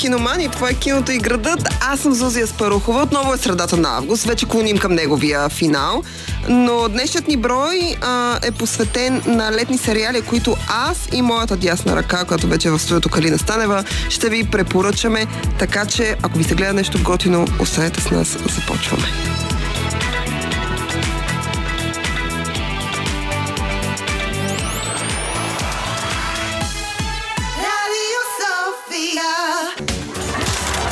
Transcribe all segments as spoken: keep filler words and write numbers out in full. киномани, това е Киното и градът. Аз съм Зузи Аспарухова, отново е средата на август, вече клоним към неговия финал. Но днешният ни брой а, е посветен на летни сериали, които аз и моята дясна ръка, която вече е в студиото Калина Станева, ще ви препоръчаме. Така че, ако ви се гледа нещо готино, останете с нас, започваме.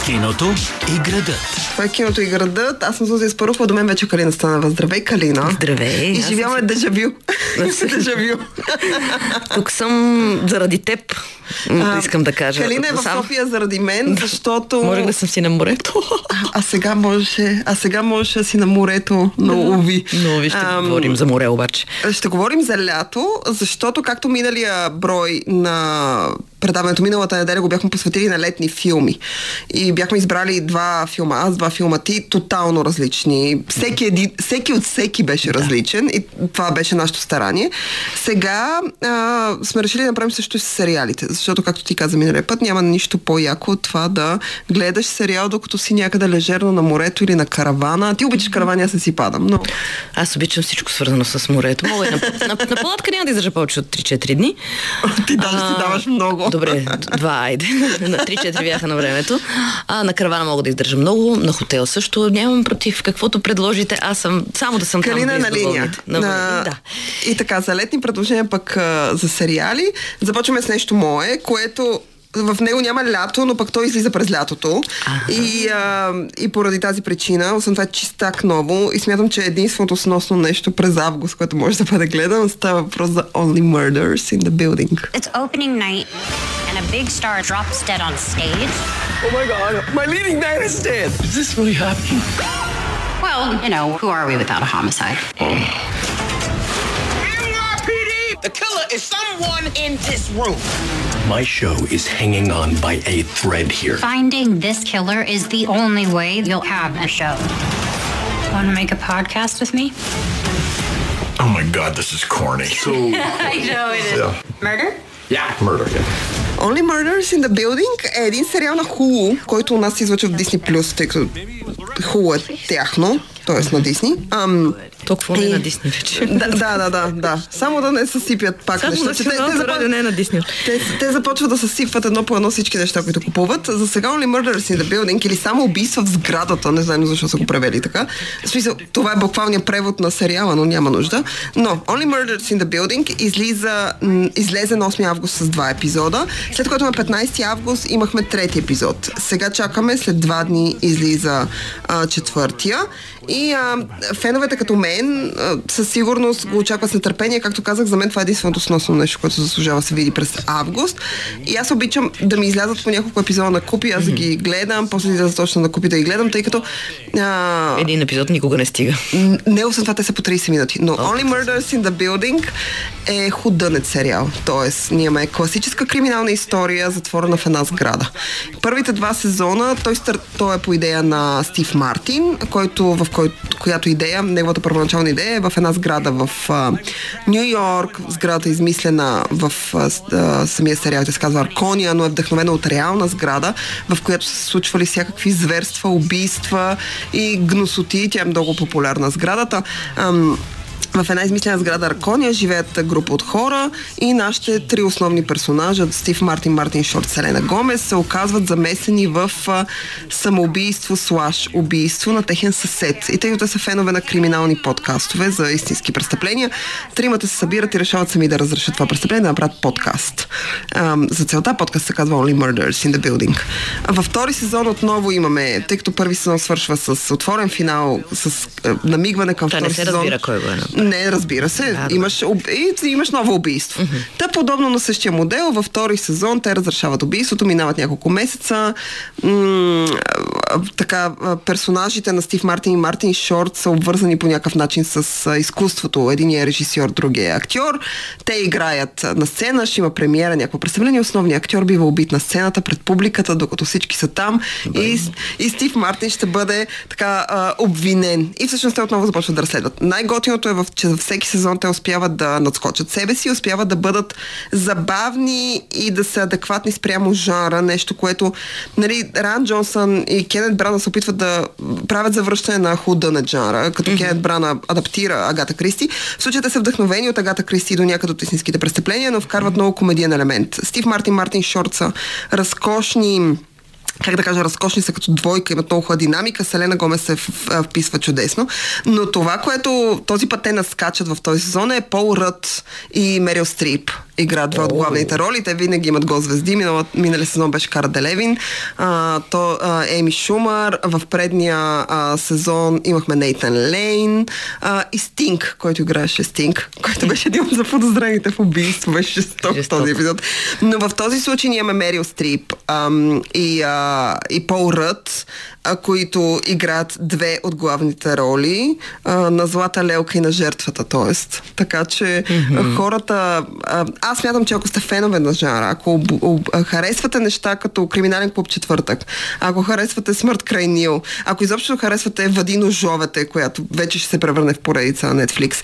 Киното и градът. Това е Киното и градът. Аз съм Зузи Аспарухова, до мен вече Калина Станева. Здравей, Калина. Здравей. И живяваме дежавю. дежавю. Тук съм заради теб, а, искам да кажа. Калина е в София заради мен, защото... Може да съм си на морето. а, а сега можеше, а сега можеше си на морето, но уви. Но уви ще Ам, говорим за море обаче. Ще говорим за лято, защото както миналия брой на... предаването миналата неделя го бяхме посветили на летни филми. И бяхме избрали два филма аз, два филма ти, тотално различни. Всеки, еди, всеки от всеки беше да. различен и това беше нашето старание. Сега а, сме решили да направим също и с сериалите, защото, както ти каза миналия път, няма нищо по-яко от това да гледаш сериал, докато си някъде лежерно на морето или на каравана. Ти обичаш каравани, аз не си падам. Но... Аз обичам всичко свързано с морето. Мога и на, на, на, на палатка няма да издържа повече от три-четири дни. Ти даже си даваш много. Добре, два, айде. На три-четири бяха на времето. А, на каравана мога да издържа много, на хотел също. Нямам против. Каквото предложите, аз съм само да съм там. Калина на линия. На... На... Да. И така, за летни предложения пък а, за сериали. Започваме с нещо мое, което в него няма лято, но пък той излиза през лятото. Ага. И, а, и поради тази причина, освен това е чистак ново и смятам, че единственото сносно нещо през август, което може да бъде гледано, става въпрос за Only Murders in the Building. It's opening night and a big star drops dead on stage. Oh my god, my leading man is dead! Is this really happening? Well, you know, who are we without a homicide? N Y P D! The killer is someone in this room! My show is hanging on by a thread here. Finding this killer is the only way you'll have a show. Want to make a podcast with me? Oh my god, this is corny. So corny. I know it is. Yeah. Murder? Yeah, murder. Yeah. Only Murders in the Building е един сериал на Hulu, който у нас се излъчва в Disney Plus, тъй като Hulu е тяхно, т.е. на Дисни. Ам... Толкова не е на Дисни вече. Да, да, да, да. Само да не съсипят пак Само неща. Само национално заради не е на Дисни. Те, те започват да съсипват едно по едно всички неща, които купуват. За сега Only Murders in the Building или само убийства в сградата, не знам защо са го превели така. В смисъл, това е буквалният превод на сериала, но няма нужда. Но Only Murders in the Building излиза, излезе на осми август с два епизода. След което на петнайсети август имахме трети епизод. Сега чакаме, след два дни излиза а, четвъртия. И а, феновете като мен а, със сигурност го очакват с нетърпение. Както казах, за мен това е единственото сносно нещо, което заслужава се види през август. И аз обичам да ми излязат по няколко епизода на купи, аз ги гледам, после излязат точно на купи да ги гледам, тъй като... А... Един епизод никога не стига. Не, освен това те са по трийсет минути. Но Only Murders in the Building е худънец сериал. Тоест, ние имаме класическа криминална история, затворена в една сграда. Първите два сезона, той, стар... той е по идея на Стив Мартин, който в Кой, която идея, неговата първоначална идея е в една сграда в Ню Йорк. Сградата е измислена в а, самия сериал, те се казва Аркония, но е вдъхновена от реална сграда, в която са се случвали всякакви зверства, убийства и гнусоти. Тя е много популярна сградата. Ам... В една измислена сграда Аркония живеят група от хора и нашите три основни персонажа, Стив Мартин, Мартин Шорт, Селена Гомес, се оказват замесени в самоубийство слаш убийство на техен съсед. И тъй като са фенове на криминални подкастове за истински престъпления, тримата се събират и решават сами да разрешат това престъпление, да направят подкаст. За целта подкаст се казва Only Murders in the Building. Във втори сезон отново имаме, тъй като първи сезон свършва с отворен финал, с намигване към втори сезон. Та не се разбира кой го е на... Не, разбира се. Да, имаш, и, имаш ново убийство. Uh-huh. Та подобно на същия модел, във втори сезон те разрешават убийството, минават няколко месеца. М- така, персонажите на Стив Мартин и Мартин Шорт са обвързани по някакъв начин с изкуството. Единият е режисьор, другият е актьор. Те играят на сцена, ще има премиера, някакво представление. Основният актьор бива убит на сцената пред публиката, докато всички са там. Да. И, и Стив Мартин ще бъде така обвинен. И всъщност те отново започват да разследват. Най-готиното е, в, че във всеки сезон те успяват да надскочат себе си, успяват да бъдат забавни и да са адекватни спрямо жанра. Нещо, което, нали, Райън Джонсън и Кенет Брана се опитват да правят завръщане на худа на жанра, като mm-hmm. Кенет Брана адаптира Агата Кристи. В случая те са вдъхновени от Агата Кристи до някъде от истинските престъпления, но вкарват mm-hmm. много комедиен елемент. Стив Мартин, Мартин Шорт са разкошни, как да кажа, разкошни са като двойка, имат много хубава динамика, Селена Гомес се вписва чудесно, но това, което този път те наскачат в този сезон е Пол Ръд и Мерил Стрип. Играят два от главните роли. Те винаги имат гол-звезди. Минал, минали сезон беше Кара Делевин. А, то, а, Еми Шумър. В предния а, сезон имахме Нейтан Лейн. А, и Стинг, който играеше Стинг, който беше един от заподозрените в убийство. Беше жесток в този епизод. Но в този случай ние имаме Мерил Стрип а, и, а, и Пол Ръд, а, които играят две от главните роли а, на Злата лелка и на жертвата. Тоест. Така че mm-hmm. хората... А, Аз смятам, че ако сте фенове на жанра, ако об, об, харесвате неща като Криминален клуб четвъртък, ако харесвате Смърт край Нил, ако изобщо харесвате Вадино Жовете, която вече ще се превърне в поредица на Netflix,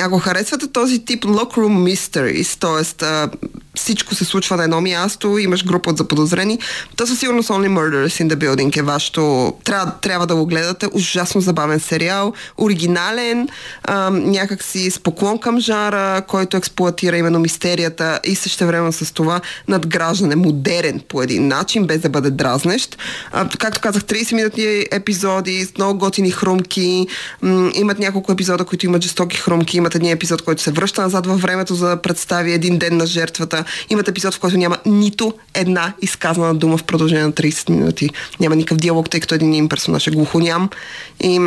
ако харесвате този тип Lockroom Mysteries, т.е. всичко се случва на едно място, имаш група от заподозрени, то със сигурност Only Murders in the Building е вашето. Трябва, трябва да го гледате. Ужасно забавен сериал, оригинален, а, някакси с поклон към жанра, който експлоатира именно мистерия и същевременно с това надграждане, модерен по един начин, без да бъде дразнещ. А, както казах, трийсет минутни епизоди с много готини хрумки. М- имат няколко епизода, които имат жестоки хрумки. Имат един епизод, който се връща назад във времето, за да представи един ден на жертвата. Имат епизод, в който няма нито една изказана дума в продължение на трийсет минути. Няма никакъв диалог, тъй като един им персонаж е глухоням. И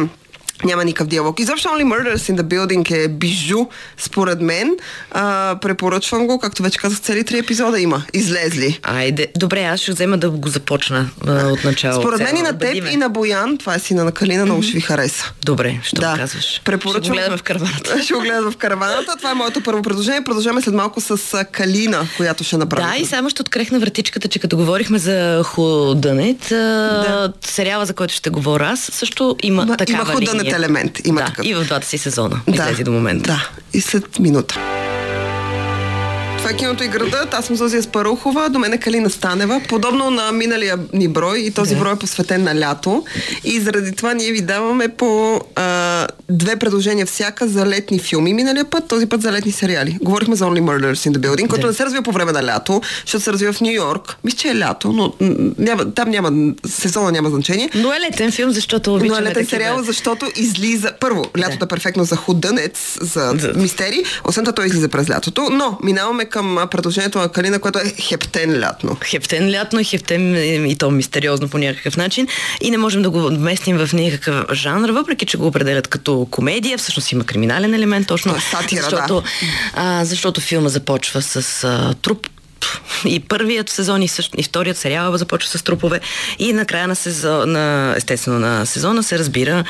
няма никакъв диалог. Изобщо Only Murders in the Building е бижу, според мен. А, препоръчвам го, както вече казах, цели три епизода има. Излезли. Айде. Добре, аз ще взема да го започна а, от начало. Според мен и на теб, и на Боян, това е сина на Калина, mm-hmm. много ще ви хареса. Добре, ще да. го казваш. Препоръчвам... Ще го гледаме в караваната. ще го гледаме в караваната. Това е моето първо предложение. Продължаваме след малко с Калина, която ще направим. Да, и само ще открехна вратичката, че като говорихме за Худанет, да. сериала, за който ще говоря аз, също има Ма, такава линия. Елемент. Има да, такъв. И в двата си сезона. Да, излезе до момента. Да, и след минута. Това е Киното и градът. Аз съм Зузи Аспарухова. До мен е Калина Станева. Подобно на миналия ни брой, и този да. брой е посветен на лято. И заради това ние ви даваме по а, две предложения всяка за летни филми миналия път, този път за летни сериали. Говорихме за Only Murders in the Building, който да. не се развива по време на лято, защото се развива в Нью Йорк. Мисля, че е лято, но няма, там няма, сезона няма значение. Но е летен филм, защото обичаме. Но е летен сериал, защото излиза. Първо, лятото да. е перфектно за худънец, за да. мистерии. Освен това, той излиза през лятото, но минаваме към предложението на Калина, което е хептен лятно. Хептен лятно, хептен и то мистериозно по някакъв начин. И не можем да го вместим в някакъв жанр, въпреки че го определят като комедия. Всъщност има криминален елемент, точно. Е сатира, защото, да. а, защото филма започва с а, труп. И първият сезон, и, също, и вторият сериал започва с трупове. И на края на сезона, естествено на сезона, се разбира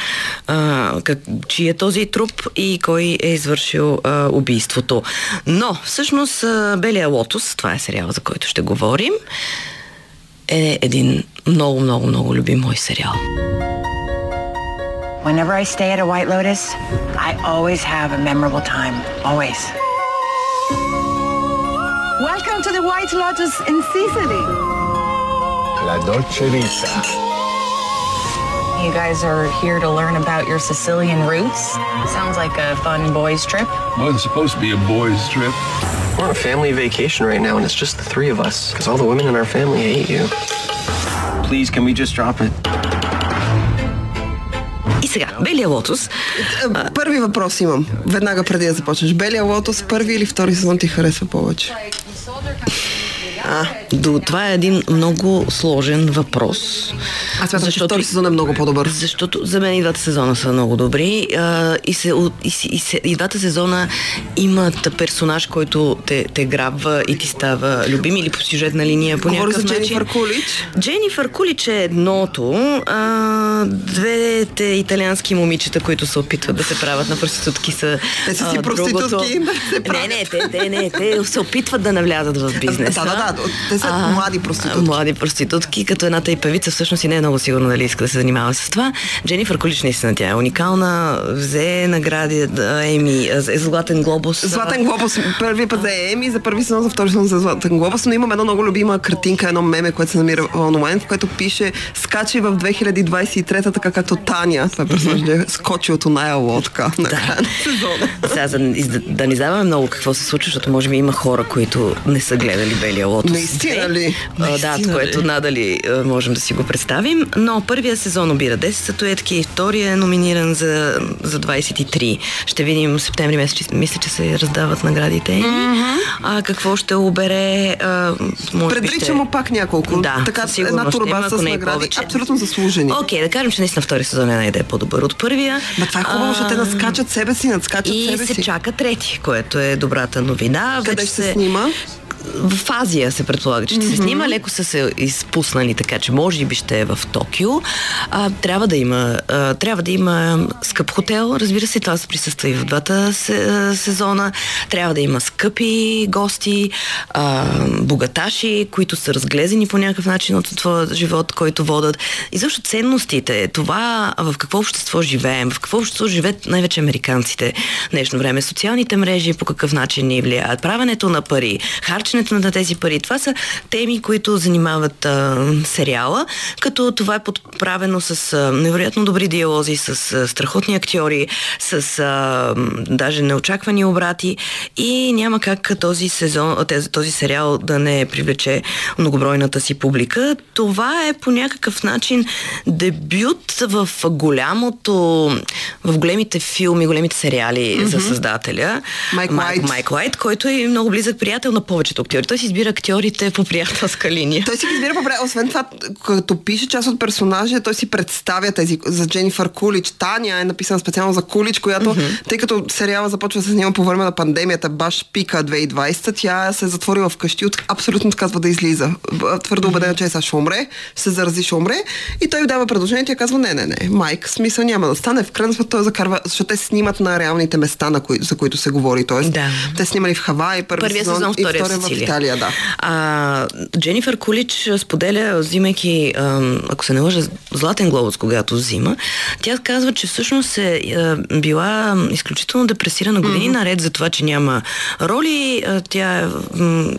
а, как, чий е този труп и кой е извършил а, убийството. Но, всъщност, а, Белия лотус, това е сериал, за който ще говорим, е един много, много, много любим мой сериал. Whenever I stay at a White Lotus, I always have a memorable time. Always. Welcome to the White Lotus in Sicily. La Dolce Vita. You guys are here to learn about your Sicilian roots. Sounds like a fun boys trip. Well, it's supposed to be a boys trip. We're on a family vacation right now, and it's just the three of us, because all the women in our family hate you. Please, can we just drop it? И сега, Белия лотус. Първи въпрос имам, веднага преди да започнеш. Белия лотус, първи или втори сезон ти харесва повече? А, до, това е един много сложен въпрос. Аз мятам, че втори сезон е много по-добър. Защото за мен и двата сезона са много добри. А, и, се, и, и, и двата сезона имат персонаж, който те, те грабва и ти става любим или по сюжетна линия по някакъв начин. Говори за Дженифър Кулидж. Дженифър Кулидж е едното. А, двете италиански момичета, които се опитват да се правят на проститутки, са те са си а, проститутки, да се правят. Не, не, те, те, не, те се опитват да навлязат в бизнеса. Да, да, да. Те са а, млади проститутки. Млади проститутки, като едната и певица всъщност и не е много сигурна дали иска да се занимава с това. Дженифър Кулидж наистина тя е уникална. Взе награди Еми, е Златен глобус. Златен глобус. Първи път за Еми, за първи сезон, за втори сезон за Златен глобус, но имам една много любима картинка, едно меме, което се намира онлайн, в което пише: скачи в две хиляди двадесет и трета, така както Таня, това персонажа, скочи от оная лодка на края на сезона. Сега, за, да не знаме много какво се случва, защото може би има хора, които не са гледали Белия лотус. Наистина ли? А, да, от което надали можем да си го представим. Но първия сезон обира десет статуетки и втория е номиниран за, за двадесет и три. Ще видим в септември месец, мисля, че се раздават наградите. Mm-hmm. А какво ще обере? А, може Предрича му ще... пак няколко. Да, така една турба с награди. Абсолютно заслужени. Окей, okay, да кажем, че наистина втори сезон е най-де по-добър от първия. Ма това е хубаво, защото те наскачат себе си, надскачат и себе си. И се чака трети, което е добрата новина. Къде ще се снима? В Азия се предполага, че ще mm-hmm. се снима. Леко са се изпуснали, така че може би ще е в Токио. А, трябва да има а, трябва да има скъп хотел, разбира се, това се присъства и в двата сезона. Трябва да има скъпи гости, а, богаташи, които са разглезени по някакъв начин от твоя живот, който водят. И защо ценностите, това в какво общество живеем, в какво общество живеят най-вече американците днешно време. Социалните мрежи по какъв начин ни влияят, правенето на пари, харченето на тези пари. Това са теми, които занимават а, сериала, като това е подправено с а, невероятно добри диалози, с а, страхотни актьори, с а, даже неочаквани обрати и няма как този сезон, този, този сериал да не привлече многобройната си публика. Това е по някакъв начин дебют в голямото, в големите филми, големите сериали mm-hmm. за създателя. Майк Уайт. Майк Уайт, който е много близък приятел на повечето актьори. Той си избира актьорите по приятелска линия. Той си избира по приятелска. Освен това, като пише част от персонажа, той си представя тези за Дженифър Кулидж. Таня е написана специално за Кулидж, която, mm-hmm. тъй като сериала започва да се снима по време на пандемията, баш пика две хиляди и двадесета, тя се затворила вкъщи, абсолютно отказва да излиза. Твърдо убедена, че сега ще умре, ще се зарази, ще умре. И той дава предложение, тя казва: не, не, не, Майк, смисъл няма да стане. В крайна сметка той закарва, защото те снимат на реалните места, на кои, за които се говори. Тоест, да. Те снимали в Хавай, първи сезон, сезон и втория в Италия, да. А, Дженифър Кулидж споделя, взимайки, ако се не лъжа, Златен глобус, когато взима, тя казва, че всъщност е била изключително депресирана години mm-hmm. наред за това, че няма роли. Тя м-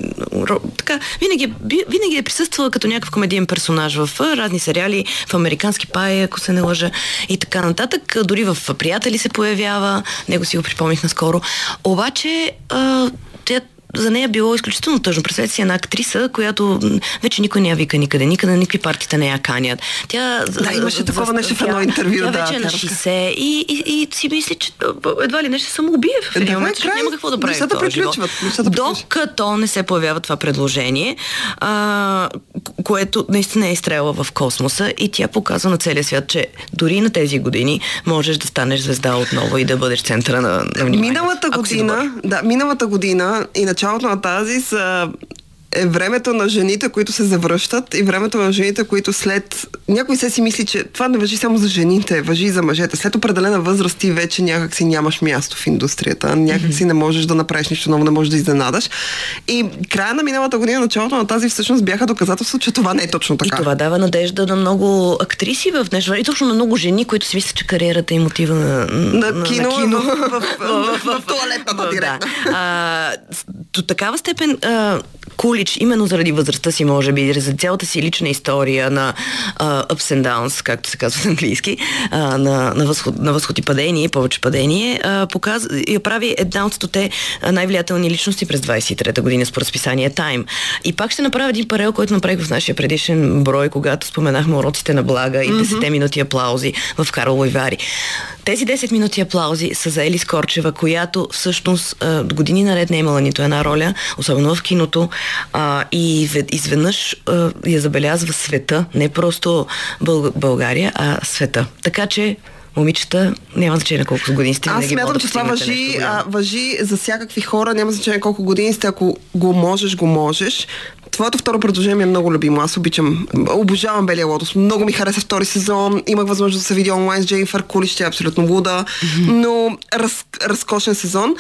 ро, така, винаги, винаги е присъствала като някакъв комедиен персонаж в разни сериали, в Американски пай, ако се не лъжа, и така нататък. Дори в Приятели се появява, него си го припомних наскоро. Обаче а, тя за нея било изключително тъжно. Представете си една актриса, която вече никой не я вика никъде, никъде, никакви партията не я канят. Тя... Да, имаше такова нещо в едно интервю. Тя да, вече е на шейсет и, и, и си мисли, че едва ли не ще самоубие в един момент, че няма какво да прави в този живот. Докато не се появява това предложение, а, което наистина е изстрела в космоса и тя показва на целия свят, че дори на тези години можеш да станеш звезда отново и да бъдеш центъра на, на вниманието. Миналата година, да, миналата година, иначе началото на тази са е времето на жените, които се завръщат и времето на жените, които след... Някой се си мисли, че това не важи само за жените, важи и за мъжете. След определена възраст ти вече някак си нямаш място в индустрията, някак си не можеш да направиш нищо ново, не можеш да изненадаш. И края на миналата година, началото на тази всъщност бяха доказателство, че това не е точно така. И това дава надежда на много актриси в днешно и точно на много жени, които си мислят, че кариерата им отива на, на, на кино, на кино. В, в, в, в туалетната директно. Да. А, до такава степен а, Кулидж, именно заради възрастта си, може би, за цялата си лична история на uh, ups and downs, както се казва на английски, uh, на, на, възход, на възход и падение, повече падение, uh, показ, я прави една от стоте най-влиятелни личности през двадесет и трета година според списание Time. И пак ще направя един парел, който направих в нашия предишен брой, когато споменахме уроците на Блага и десет минути аплаузи в Карлово и Вари. Тези десет минути аплаузи са за Елис Корчева, която всъщност години наред не е имала нито една роля, особено в киното, и изведнъж я забелязва света, не просто България, а света. Така че момичета, няма значение колко години сте. Аз смятам, че това въжи, а, въжи за всякакви хора, няма значение колко години сте, ако го можеш, го можеш. Твоето второ предложение ми е много любимо. Аз обичам, обожавам Белия лотус. Много ми хареса втори сезон. Имах възможност да се видя онлайн с Дженифър Кулидж, тя е абсолютно луда, но раз, разкошен сезон.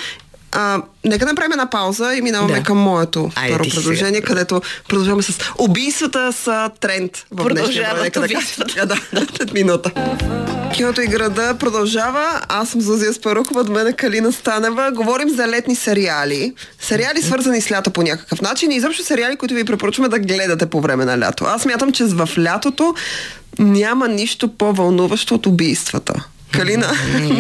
А, нека направим една пауза и минаваме да. към моето Айде, второ предложение, сега. където продължаваме с убийствата с тренд в днешния време. Продължават да, след минута. Киното и града продължава. Аз съм Зузи Аспарухова, от мен е Калина Станева. Говорим за летни сериали. Сериали свързани с лято по някакъв начин и изобщо сериали, които ви препоръчваме да гледате по време на лято. Аз смятам, че в лятото няма нищо по-вълнуващо от убийствата. Калина,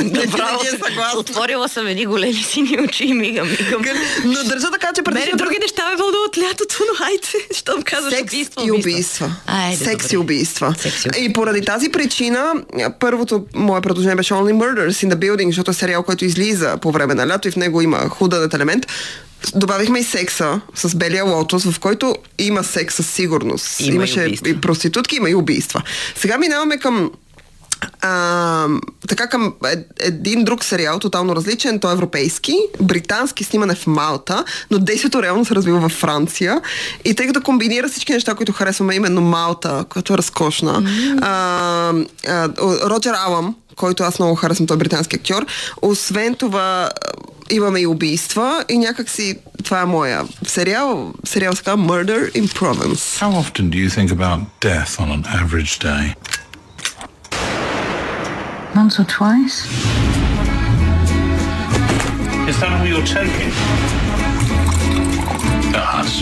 направо се съгласна. Отворила съм едни големи сини очи и мигам, мигам. Но държа така, че преди... Мене други неща ме вълнуват лятото, но айде, щом казваш убийства. Секс и убийства. Секс и убийства. И поради тази причина, първото мое предложение беше Only Murders in the Building, защото е сериал, който излиза по време на лято и в него има худънът елемент. Добавихме и секса с Белия лотос, в който има секс със сигурност. Има Имаше и, и проститутки, има и убийства. Сега минаваме към А, така към един друг сериал, тотално различен, той е европейски, британски, сниман е в Малта, но действието реално се развива във Франция и тъй като комбинира всички неща, които харесваме, именно Малта, която е разкошна, mm-hmm. а, а, Роджер Алъм, който аз много харесвам, той е британски актьор, освен това имаме и убийства и някакси това е моя сериал, сериал се казва Murder in Provence. How often do you think about death on an average day? Once or twice. Is that all you're taking? That's...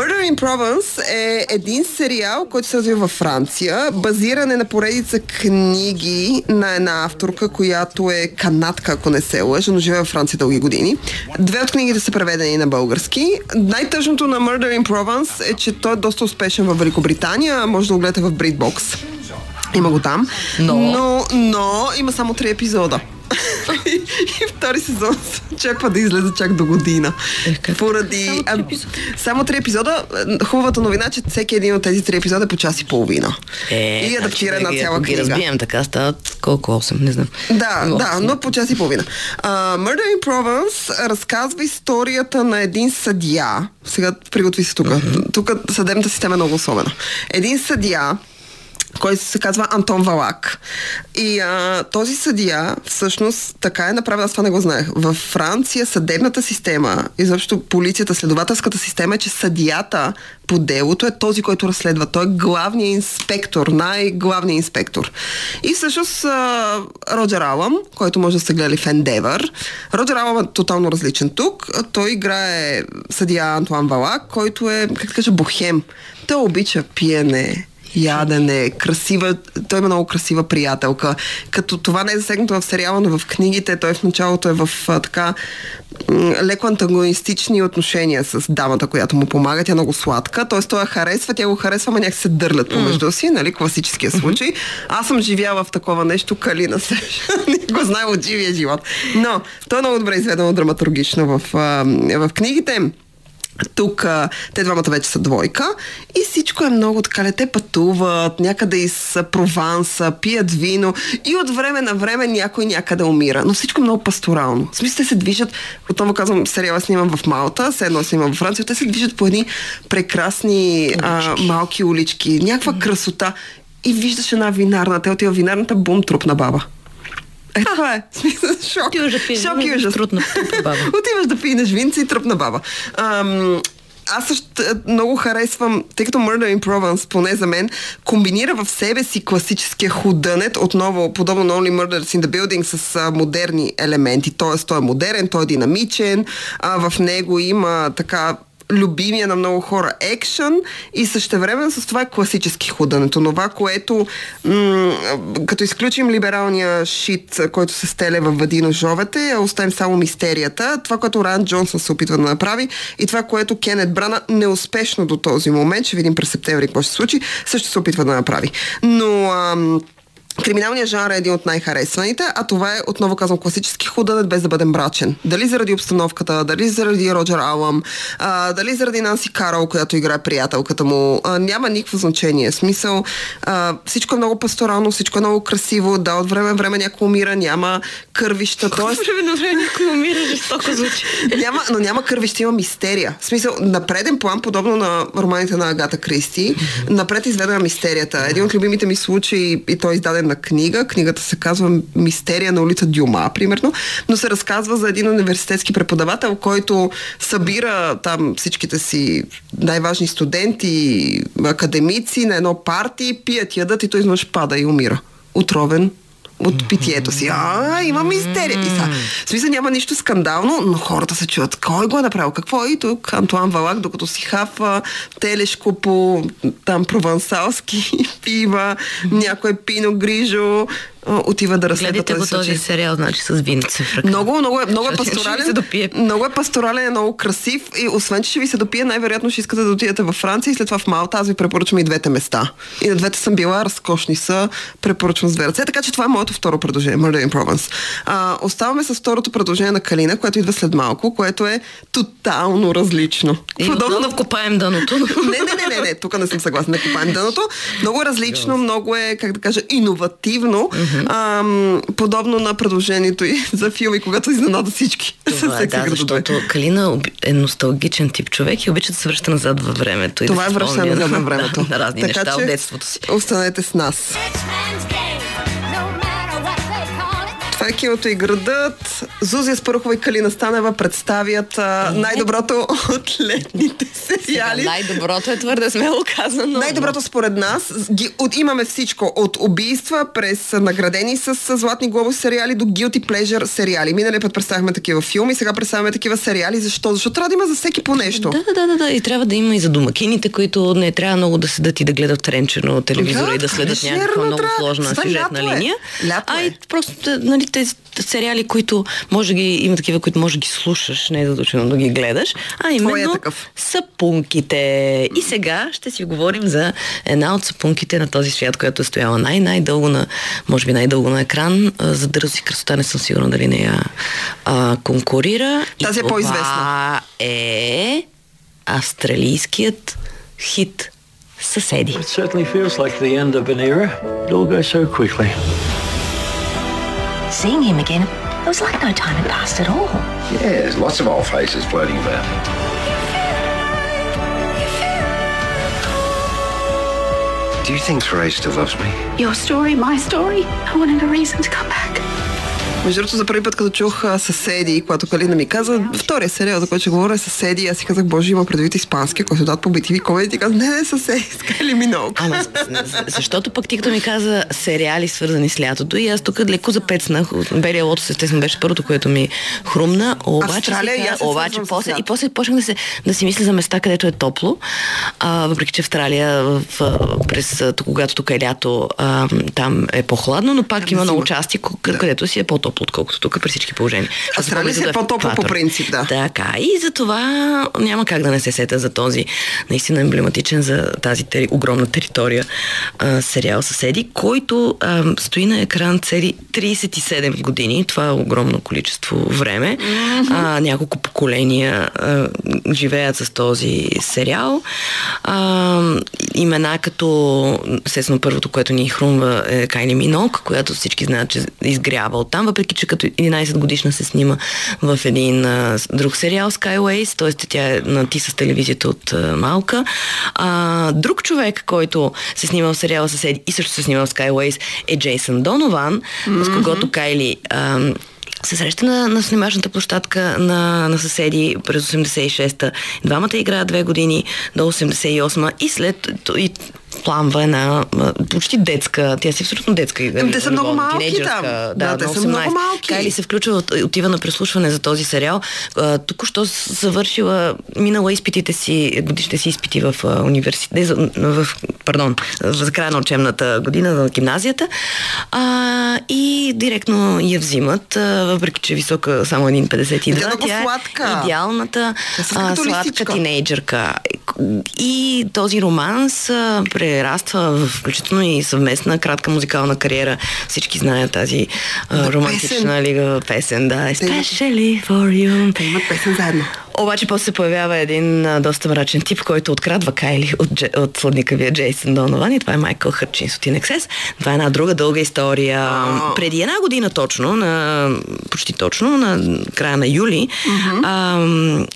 Murder in Provence е един сериал, който се развива във Франция, базиран е на поредица книги на една авторка, която е канадка, ако не се лъжа, но живее във Франция дълги години. Две от книгите са преведени на български. Най-тъжното на Murder in Provence е, че той е доста успешен във Великобритания, може да го гледате в BritBox. Има го там. Но, но, но има само три епизода. и, и втори сезон се очаква да излезе чак до година. Е, Поради... Само три епизода. Само три епизода. Хубавата новина, че всеки един от тези три епизода е по час и половина. Е, и адаптира една цяла книга. Ги разбием, така стават колко осем, не знам. Да, но, да, но по час и половина. Uh, Murder in Provence разказва историята на един съдия. Сега приготви се тук. Uh-huh. Тук съдебната система е много особена. Един съдия, който се казва Антон Валак. И а, този съдия, всъщност, така е направил, аз това не го знаех. Във Франция съдебната система, изобщо полицията, следователската система е, че съдията по делото е този, който разследва. Той е главният инспектор, най-главният инспектор. И всъщност а, Роджер Алъм, който може да се гледа в Ендевър. Роджер Алъм е тотално различен тук. Той играе съдия Антон Валак, който е, как да кажа, бохем. Той обича пиене, ядене, красива, той има много красива приятелка. Като това не е засегнато в сериала, но в книгите той в началото е в а, така леко антагонистични отношения с дамата, която му помага. Тя е много сладка, т.е. той я харесва, тя го харесва, ама някак се дърлят помежду си, нали, класическия случай. Аз съм живяла в такова нещо, Калина се не го знае от живия живот. Но той е много добре изведено драматургично в, а, в книгите. Тук а, те двамата вече са двойка и всичко е много така. Те пътуват някъде из Прованса, пият вино и от време на време някой някъде умира. Но всичко е много пасторално. В смисъл, те се движат, отново казвам, сериала снимам в Малта, все едно снимам в Франция, те се движат по едни прекрасни улички. А, малки улички, някаква mm-hmm. красота. И виждаш една винарна, те отива винарната, бум, труп на баба. Е, това е. Шок. Ти уже пи... Шок и ужас. Отиваш да пинеш винца и тръпна баба. Ам... Аз също много харесвам, тъй като Murder in Provence, поне за мен, комбинира в себе си класическия худънет, отново подобно на Only Murders in the Building, с а, модерни елементи. Тоест, той е модерен, той е динамичен, а в него има така любимия на много хора екшън и същевременно с това е класически худането. Това, което м- като изключим либералния шит, който се стеле във Вадино жовете, а оставим само мистерията, това, което Райън Джонсън се опитва да направи и това, което Кенет Брана неуспешно до този момент, ще видим през септември какво ще се случи, също се опитва да направи. Но ам, криминалният жанр е един от най-харесваните, а това е, отново казвам, класически худънет без да бъдем мрачен. Дали заради обстановката, дали заради Роджер Алъм, а, дали заради Нанси Карол, която играе приятелката му, а, няма никакво значение. Смисъл, а, всичко е много пасторално, всичко е много красиво, да, от време на време някой умира, няма кървища. От тоест... време на време някой умира, жестоко звучи. Няма, но няма кървища, има мистерия. В смисъл, на преден план, подобно на романите на Агата Кристи, напред изведена мистерията. Един от любимите ми случаи, и той издаден на книга. Книгата се казва "Мистерия на улица Дюма", примерно, но се разказва за един университетски преподавател, който събира там всичките си най-важни студенти, академици на едно парти, пият, ядат и той изнъж пада и умира. Отровен от питието си. А, има мистерия. И са. В смисъл, няма нищо скандално, но хората се чуят. Кой го е направил? Какво е? И тук Антон Валак, докато си хапва телешко по там провансалски пива, някое пино грижо, отива да разследва този случай. Гледайте го този сериал, значи, с винце в ръка. Много, много е, много е пасторален. Много е пасторален, е много красив и освен, че ще ви се допие, най-вероятно ще искате да отидете във Франция и след това в Малта. Аз ви препоръчвам и двете места. И на двете съм била, разкошни са, препоръчвам с две ръце. Така че това е моето второ предложение, Murder in Provence. А, оставаме с второто предложение на Калина, което идва след малко, което е тотално различно. И подобно да копаем дъното. не, не, не, не, не, тук не съм съгласна, не копаем дъното. Много е различно, много е, как да кажа, иновативно. Ам, подобно на предложението и за филми, когато изненада всички. Това е, да, защото Калина е носталгичен тип човек и обича да се връща назад във времето. Това и да е връщане назад във времето. Да, на разни така неща че, от детството си. Останете с нас. Това е "Киното и градът". Зузи Аспарухова и Калина Станева представят а, най-доброто от летните сериали. Сега, най-доброто е твърде смело казано. Най-доброто според нас. Ги, от, имаме всичко. От убийства, през наградени с, с Златни глобуси сериали, до guilty pleasure сериали. Миналия път представяхме такива филми, сега представяме такива сериали. Защо? Защото трябва да има за всеки по нещо. Да, да, да, да. И трябва да има и за домакините, които не трябва много да седат и да гледат тренчено телевизора да, и да следят някаква много сложна сюжетна линия. Лято е. А и просто, нали, тези сериали, които може да ги има такива, които може да ги слушаш, не е задължително да ги гледаш, а именно е сапунките. И сега ще си говорим за една от сапунките на този свят, която е стояла най-най-дълго на, може би най-дълго на екран, за "Дъруси красота", не съм сигурна дали не я а, конкурира. Тази е по-известна. Това е австралийският хит "Съседи". Seeing him again, it was like no time had passed at all. Yeah, there's lots of old faces floating about. Do you think Ray still loves me? Your story, my story. I wanted a reason to come back. Между другото, за първи път, като чух "Съседи", когато Калина ми каза, втория сериал, за който ще говоря, "Съседи", аз си казах, боже, има предвид испанския, който дадат по би ти ви комедии, и казах, не, не, "Съседи" с Кайли Миноуг. Ама, защото пък ти като ми каза сериали, свързани с лятото, и аз тук леко запецнах. "Белия лотус", естествено, беше първото, което ми хрумна. Обаче, Австралия, сега, се обаче после, и после почнах да, се, да си мисля за места, където е топло. А, въпреки че Австралия, в, през, когато тук е лято, а, там е по-хладно, но пак има много части, където си е по-топло, отколкото тук при всички положения. Австралия се е по-топло по принцип, да. Така, и за това няма как да не се сета за този наистина емблематичен за тази тери, огромна територия а, сериал "Съседи", който а, стои на екран цели трийсет и седем години. Това е огромно количество време. Mm-hmm. А, няколко поколения а, живеят с този сериал. А, имена като, естествено, първото, което ни хрумва, е Кайли Миноуг, която всички знаят, че изгрява оттам, въпреки че като единайсет годишна се снима в един а, друг сериал, Skyways, т.е. тя е на ти с телевизията от а, малка. А, друг човек, който се снима в сериала "Съседи" и също се снима в Skyways, е Джейсън Донован, mm-hmm. с когото Кайли а, се среща на, на снимачната площадка на, на съседи през осемдесет и шеста. Двамата играят две години до осемдесет и осма и след... И, пламва една почти детска, тя си абсолютно детска. Те любов, са много малки там. Да, да, те са много малки. Кайли се включва, отива на преслушване за този сериал. Току-що завършила, минала изпитите си, годишните си изпити в университет, в, пардон, в края на учебната година на гимназията а, и директно я взимат, въпреки че е висока само едно петдесет и две. Тя, тя е сладка. Идеалната а, сладка тинейджърка. И този романс прераства включително и съвместна кратка музикална кариера. Всички знаят тази а, романтична лига песен. Да, Especially for you. Те имат песен заедно. Обаче после се появява един а, доста мрачен тип, който открадва Кайли от, от, от сладникавия Джейсън Донован и това е Майкъл Хътчинс от Инексес. Това е една друга дълга история. Oh. Преди една година точно, на, почти точно, на края на юли, mm-hmm.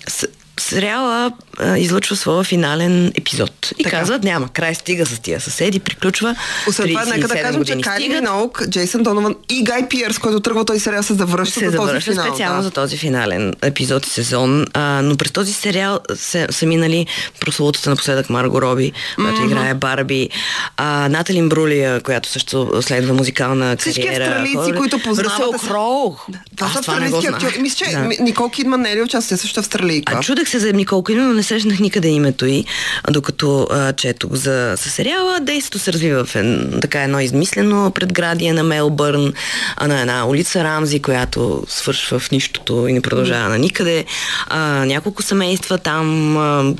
а, с, сериала а, излъчва своя финален епизод. И така. Казват, няма, край стига с тия съседи, приключва. Освен това, нека да кажем, че Кайли Миноуг, Джейсън Донован и Гай Пирс, който тръгва той сериал, се завръща за този финал. Специално да. За този финален епизод и сезон. А, но през този сериал се, са минали прословутата напоследък Марго Роби, която mm-hmm. играе Барби, а, Наталин Брулия, която също следва музикална всички кариера. Всички австралийци, които познават. Ръсел Кроу. Това са австралийски актьори. Мисля, че да. Никол Кидман не е ли участвал също австралийка? Се за Никол Кидман, но не срещнах никъде името й, докато а, четох за, за сериала. Действото се развива в ен, така едно измислено предградие на Мелбърн, а на една улица Рамзи, която свършва в нищото и не продължава на никъде. А, няколко семейства там а,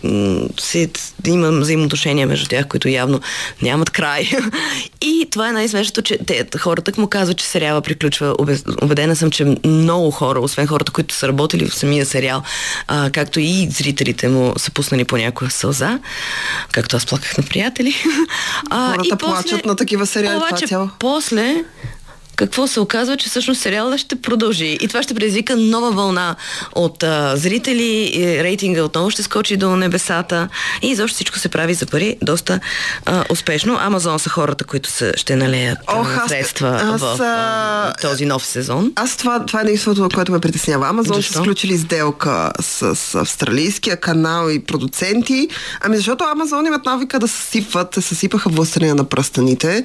си, има взаимоотношения между тях, които явно нямат край. И това е най-смешното, че те, хората му казват, че сериала приключва. Убедена съм, че много хора, освен хората, които са работили в самия сериал, а, както и и зрителите му са пуснали по някоя сълза, както аз плаках на приятели. А, хората и плачат после, на такива сериали. Обаче после какво се оказва, че всъщност сериала ще продължи и това ще предизвика нова вълна от а, зрители, рейтинга отново ще скочи до небесата и изобщо всичко се прави за пари доста а, успешно. Амазон са хората, които са, ще налеят Ох, средства аз, в а, този нов сезон. Аз това, това е единството, което ме притеснява. Амазон защо? Ще са сключили сделка с, с австралийския канал и продуценти. Ами защото Амазон имат навика да съсипват, съсипаха Властелина на пръстените,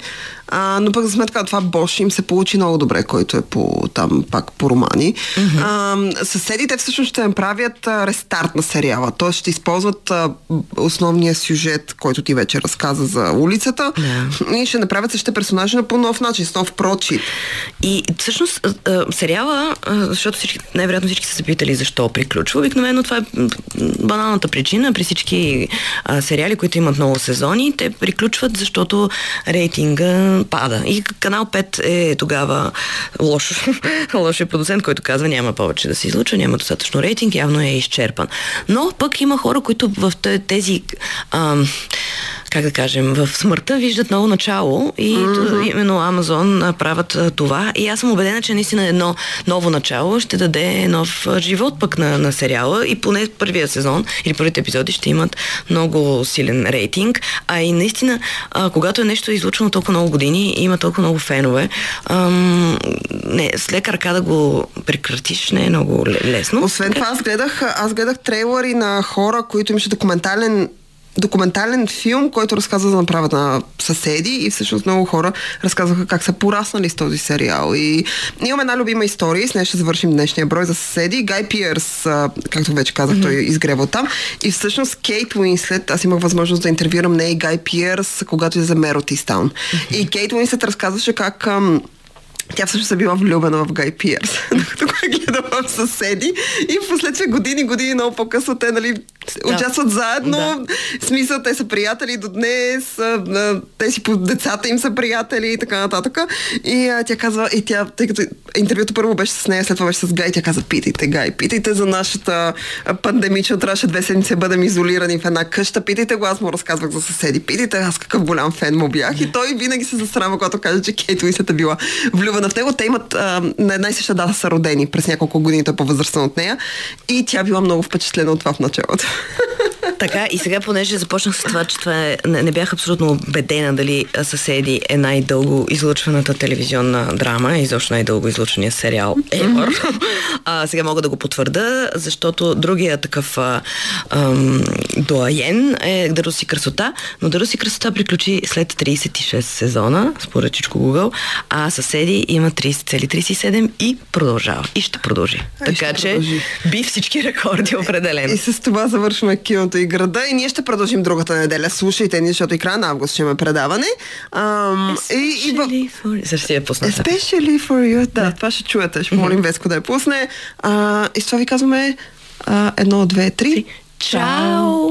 а, но пък за сметка това Бош им се получи учи много добре, който е по, там пак по романи. Mm-hmm. А, съседите всъщност ще направят а, рестарт на сериала. Т.е. ще използват а, основния сюжет, който ти вече разказа за улицата yeah. и ще направят същите персонажи на по-нов начин, с нов прочит. И всъщност а, сериала, а, защото всички, най-вероятно всички са се питали защо приключва. Обикновено това е баналната причина. При всички а, сериали, които имат много сезони, те приключват, защото рейтинга пада. И канал пет е тогава лош, лош е продуцент, който казва, няма повече да се излучва, няма достатъчно рейтинг, явно е изчерпан. Но пък има хора, които в тези ам, как да кажем, в смъртта виждат ново начало и mm-hmm. именно Амазон правят това и аз съм убедена, че наистина едно ново начало ще даде нов живот пък на, на сериала и поне първия сезон или първите епизоди ще имат много силен рейтинг, а и наистина а, когато е нещо излучено толкова много години и има толкова много фенове, Ам, не, с лека ръка да го прекратиш не е много лесно. Освен това, аз гледах, аз гледах трейлери на хора, които имаше документален документален филм, който разказва за направата на съседи и всъщност много хора разказваха как са пораснали с този сериал. И имаме една любима история и с нея ще завършим днешния брой за съседи. Гай Пирс, както вече казах, mm-hmm. той изгрева там. И всъщност Кейт Уинслет, аз имах възможност да интервюрам нея и Гай Пирс, когато е за Мер от Истаун. Mm-hmm. И Кейт Уинслет разказваше как тя всъщност е била влюбена в Гай Пирс, докато го е гледала в съседи и в последствие години, години много по-късно те, нали, да. Участват заедно. Да. Смисъл, те са приятели до днес, те си по децата им са приятели и така нататък. И а, тя казва, и тя, тъй като интервюто първо беше с нея, след това беше с Гай, тя каза, питайте Гай, питайте за нашата пандемична, трябваше две седмици бъдем изолирани в една къща, питайте го, аз му разказвах за съседи, питайте, аз какъв голям фен му бях. Да. И той винаги се засрама, когато каже, че Кейт Уинслет е била влюбена в него. Те имат а, на една и съща дата са родени, през няколко години той е по-възрастен от нея и тя била много впечатлена от това в началото. Така, и сега, понеже започнах с това, че това е, не, не бях абсолютно убедена дали Съседи е най-дълго излъчваната телевизионна драма, изобщо най-дълго излъчвания сериал ever. Mm-hmm. А, сега мога да го потвърда, защото другия такъв а, ам, доаен е Дъруси красота, но Дъруси красота приключи след трийсет и шест сезона, според чичко Google, а Съседи има трийсет цели трийсет и седем и продължава. И ще продължи. А, така ще че продължи. Би всички рекорди определено. И с това завършваме Киното и града и ние ще продължим другата неделя. Слушайте ни, защото и края на август ще има предаване. Ам, especially, и, и в... for... Същия е пусната. Especially for you. Да, да, това ще чуете. Ще помолим Веско да я пусне. А, и с това ви казваме а, едно, две, три. Чао!